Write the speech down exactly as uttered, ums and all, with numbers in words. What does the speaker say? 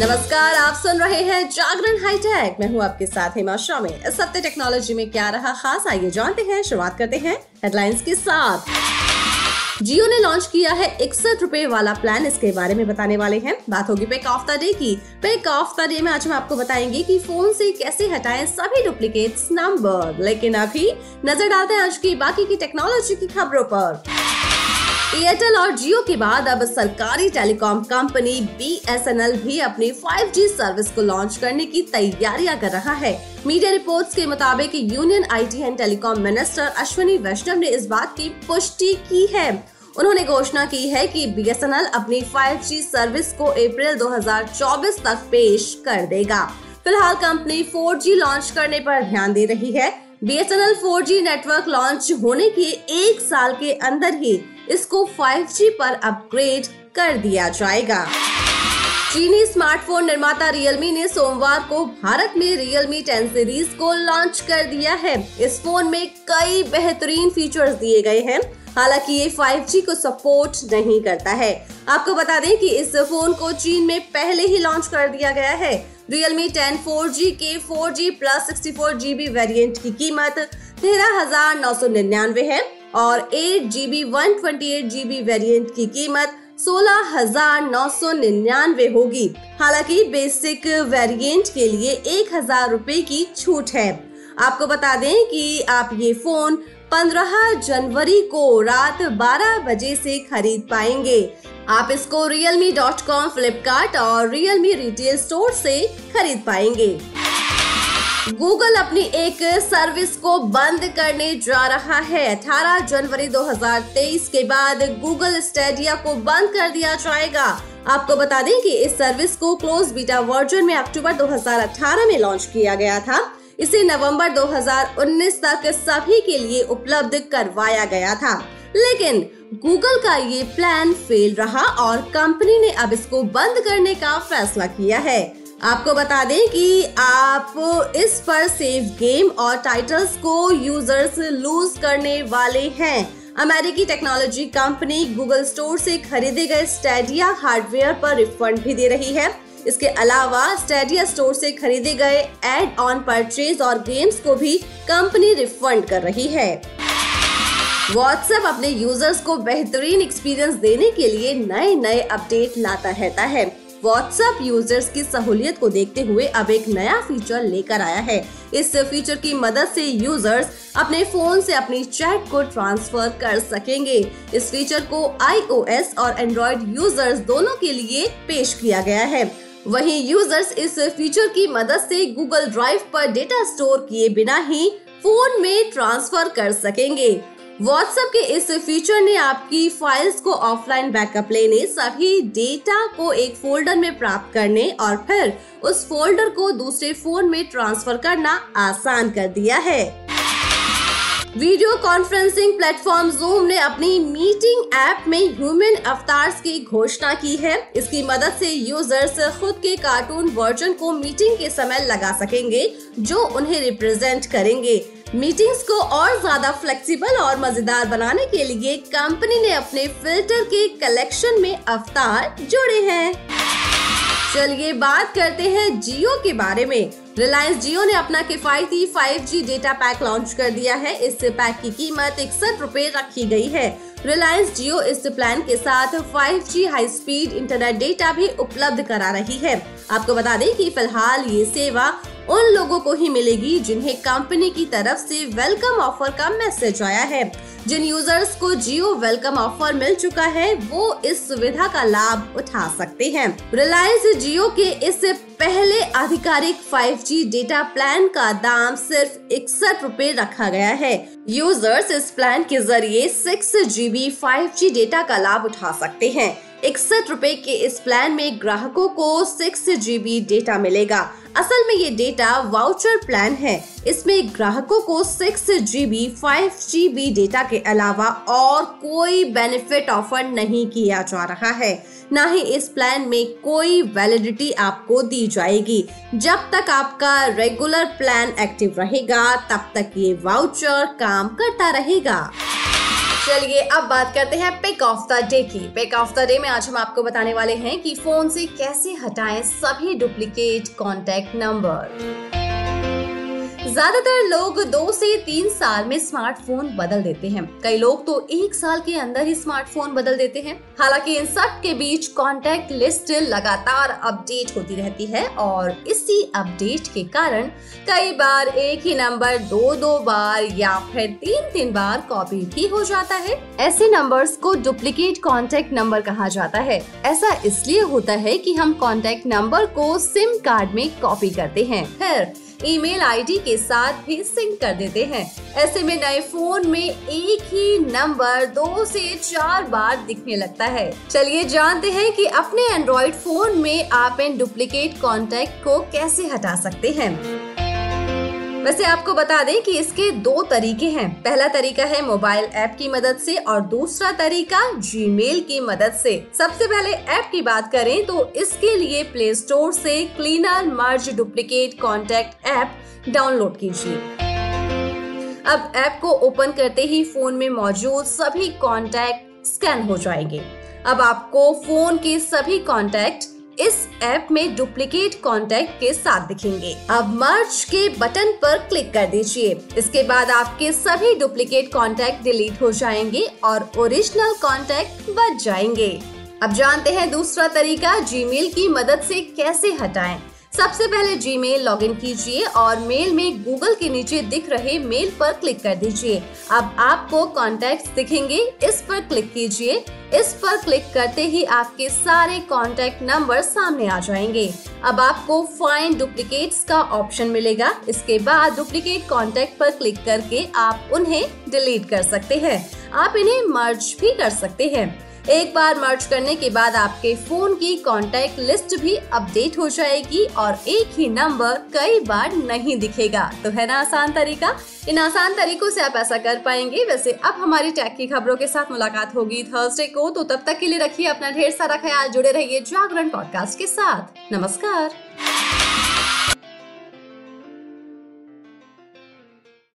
नमस्कार, आप सुन रहे हैं जागरण हाईटेक। मैं हूं आपके साथ हेमा शामी। इस हफ्ते टेक्नोलॉजी में क्या रहा खास, आइए जानते हैं। शुरुआत करते हैं हेडलाइंस के साथ। जियो ने लॉन्च किया है इकसठ रुपए वाला प्लान, इसके बारे में बताने वाले हैं। बात होगी पिक ऑफ द डे की। पिक ऑफ द डे में आज हम आपको बताएंगे कि फोन से कैसे हटाएं सभी डुप्लीकेट्स नंबर। लेकिन अभी नजर डालते हैं आज की बाकी की टेक्नोलॉजी की खबरों पर। एयरटेल और जियो के बाद अब सरकारी telecom company B S N L भी अपनी फाइव जी सर्विस को लॉन्च करने की तैयारियां कर रहा है। मीडिया रिपोर्ट्स के मुताबिक union IT and telecom minister Ashwini Vaishnaw ने इस बात की पुष्टि की है। उन्होंने घोषणा की है कि बी एस एन एल अपनी फाइव जी सर्विस को अप्रैल दो हज़ार चौबीस तक पेश कर देगा। फिलहाल कंपनी फोर जी लॉन्च करने पर ध्यान दे रही है। B S N L four G network launch होने के एक साल के अंदर ही इसको फाइव जी पर अपग्रेड कर दिया जाएगा। चीनी स्मार्टफोन निर्माता Realme ने सोमवार को भारत में रियलमी टेन सीरीज को लॉन्च कर दिया है। इस फोन में कई बेहतरीन फीचर्स दिए गए हैं, हालांकि ये फाइव जी को सपोर्ट नहीं करता है। आपको बता दें कि इस फोन को चीन में पहले ही लॉन्च कर दिया गया है। रियलमी टेन फोर जी के four G plus sixty four G B variant की कीमत तेरह हजार नौ सौ निन्यानवे है और eight G B one twenty eight G B variant की कीमत सोलह हजार नौ सौ निन्यानवे होगी। हालांकि बेसिक वेरिएंट के लिए एक हजार रूपए की छूट है। आपको बता दें कि आप ये फोन पंद्रह जनवरी को रात बारह बजे से खरीद पाएंगे। आप इसको रियलमी डॉट कॉम, फ्लिपकार्ट और रियलमी रिटेल स्टोर से खरीद पाएंगे। गूगल अपनी एक सर्विस को बंद करने जा रहा है। अठारह जनवरी दो हज़ार तेईस के बाद गूगल स्टेडिया को बंद कर दिया जाएगा। आपको बता दें कि इस सर्विस को क्लोज बीटा वर्जन में अक्टूबर दो हज़ार अठारह में लॉन्च किया गया था। इसे नवंबर दो हज़ार उन्नीस तक सभी के लिए उपलब्ध करवाया गया था, लेकिन गूगल का ये प्लान फेल रहा और कंपनी ने अब इसको बंद करने का फैसला किया है। आपको बता दें कि आप इस पर सेव गेम और टाइटल्स को यूजर्स लूज करने वाले हैं। अमेरिकी टेक्नोलॉजी कंपनी गूगल स्टोर से खरीदे गए स्टेडिया हार्डवेयर पर रिफंड भी दे रही है। इसके अलावा स्टेडिया स्टोर से खरीदे गए एड ऑन परचेज और गेम्स को भी कंपनी रिफंड कर रही है। व्हाट्सएप अपने यूजर्स को बेहतरीन एक्सपीरियंस देने के लिए नए नए अपडेट लाता रहता है। व्हाट्सएप यूजर्स की सहूलियत को देखते हुए अब एक नया फीचर लेकर आया है। इस फीचर की मदद से यूजर्स अपने फोन से अपनी चैट को ट्रांसफर कर सकेंगे। इस फीचर को आई ओ एस और एंड्रॉइड यूजर्स दोनों के लिए पेश किया गया है। वहीं यूजर्स इस फीचर की मदद से गूगल ड्राइव पर डेटा स्टोर किए बिना ही फोन में ट्रांसफर कर सकेंगे। व्हाट्सएप के इस फीचर ने आपकी फाइल्स को ऑफलाइन बैकअप लेने, सभी डेटा को एक फोल्डर में प्राप्त करने और फिर उस फोल्डर को दूसरे फोन में ट्रांसफर करना आसान कर दिया है। वीडियो कॉन्फ्रेंसिंग प्लेटफॉर्म Zoom ने अपनी मीटिंग ऐप में ह्यूमन अवतार्स की घोषणा की है। इसकी मदद से यूजर्स खुद के कार्टून वर्जन को मीटिंग के समय लगा सकेंगे जो उन्हें रिप्रेजेंट करेंगे। मीटिंग्स को और ज्यादा फ्लेक्सिबल और मजेदार बनाने के लिए कंपनी ने अपने फिल्टर के कलेक्शन में अवतार जोड़े हैं। चलिए बात करते हैं जियो के बारे में। रिलायंस जियो ने अपना किफायती five G data pack launch कर दिया है। इस पैक की कीमत इकसठ रुपए रखी गई है। रिलायंस जियो इस प्लान के साथ five G high speed internet data भी उपलब्ध करा रही है। आपको बता दें कि फिलहाल ये सेवा उन लोगों को ही मिलेगी जिन्हें कंपनी की तरफ से वेलकम ऑफर का मैसेज आया है। जिन यूजर्स को जियो वेलकम ऑफर मिल चुका है वो इस सुविधा का लाभ उठा सकते हैं। रिलायंस जियो के इस पहले आधिकारिक फाइव जी डेटा प्लान का दाम सिर्फ इकसठ रुपए रखा गया है। यूजर्स इस प्लान के जरिए six G B five G data का लाभ उठा सकते हैं। इकसठ रुपए के इस प्लान में ग्राहकों को सिक्स जी बी डेटा मिलेगा। असल में ये डेटा वाउचर प्लान है। इसमें ग्राहकों को six G B five G B data के अलावा और कोई बेनिफिट ऑफर नहीं किया जा रहा है। ना ही इस प्लान में कोई वैलिडिटी आपको दी जाएगी। जब तक आपका रेगुलर प्लान एक्टिव रहेगा तब तक ये वाउचर काम करता रहेगा। चलिए अब बात करते हैं पिक ऑफ द डे की। पिक ऑफ द डे में आज हम आपको बताने वाले हैं कि फोन से कैसे हटाएं सभी डुप्लीकेट कॉन्टैक्ट नंबर। ज्यादातर लोग दो से तीन साल में स्मार्टफोन बदल देते हैं, कई लोग तो एक साल के अंदर ही स्मार्टफोन बदल देते हैं। हालांकि इन सब के बीच कॉन्टैक्ट लिस्ट लगातार अपडेट होती रहती है और इसी अपडेट के कारण कई बार एक ही नंबर दो दो बार या फिर तीन तीन बार कॉपी भी हो जाता है। ऐसे नंबर्स को डुप्लीकेट कॉन्टैक्ट नंबर कहा जाता है। ऐसा इसलिए होता है कि हम कॉन्टैक्ट नंबर को सिम कार्ड में कॉपी करते हैं, फिर ईमेल आईडी के साथ भी सिंक कर देते हैं। ऐसे में नए फोन में एक ही नंबर दो से चार बार दिखने लगता है। चलिए जानते हैं कि अपने एंड्रॉइड फोन में आप इन डुप्लीकेट कॉन्टैक्ट को कैसे हटा सकते हैं। वैसे आपको बता दें कि इसके दो तरीके हैं। पहला तरीका है मोबाइल ऐप की मदद से और दूसरा तरीका जीमेल की मदद से। सबसे पहले ऐप की बात करें तो इसके लिए प्ले स्टोर से cleaner merge duplicate contact app download कीजिए। अब ऐप को ओपन करते ही फोन में मौजूद सभी कॉन्टैक्ट स्कैन हो जाएंगे। अब आपको फोन के सभी कॉन्टैक्ट इस ऐप में डुप्लीकेट कॉन्टैक्ट के साथ दिखेंगे। अब मर्ज के बटन पर क्लिक कर दीजिए। इसके बाद आपके सभी डुप्लीकेट कॉन्टैक्ट डिलीट हो जाएंगे और ओरिजिनल कॉन्टैक्ट बच जाएंगे। अब जानते हैं दूसरा तरीका जीमेल की मदद से कैसे हटाएं। सबसे पहले जीमेल लॉगिन कीजिए और मेल में गूगल के नीचे दिख रहे मेल पर क्लिक कर दीजिए। अब आपको कॉन्टैक्ट्स दिखेंगे, इस पर क्लिक कीजिए। इस पर क्लिक करते ही आपके सारे कॉन्टैक्ट नंबर सामने आ जाएंगे। अब आपको फाइंड डुप्लीकेट्स का ऑप्शन मिलेगा। इसके बाद डुप्लीकेट कॉन्टैक्ट पर क्लिक करके आप उन्हें डिलीट कर सकते हैं। आप इन्हें मर्ज भी कर सकते हैं। एक बार मर्ज करने के बाद आपके फोन की कॉन्टैक्ट लिस्ट भी अपडेट हो जाएगी और एक ही नंबर कई बार नहीं दिखेगा। तो है ना आसान तरीका। इन आसान तरीकों से आप ऐसा कर पाएंगे। वैसे अब हमारी टेक की खबरों के साथ मुलाकात होगी थर्सडे को, तो तब तक के लिए रखिए अपना ढेर सारा ख्याल। जुड़े रहिए जागरण पॉडकास्ट के साथ। नमस्कार।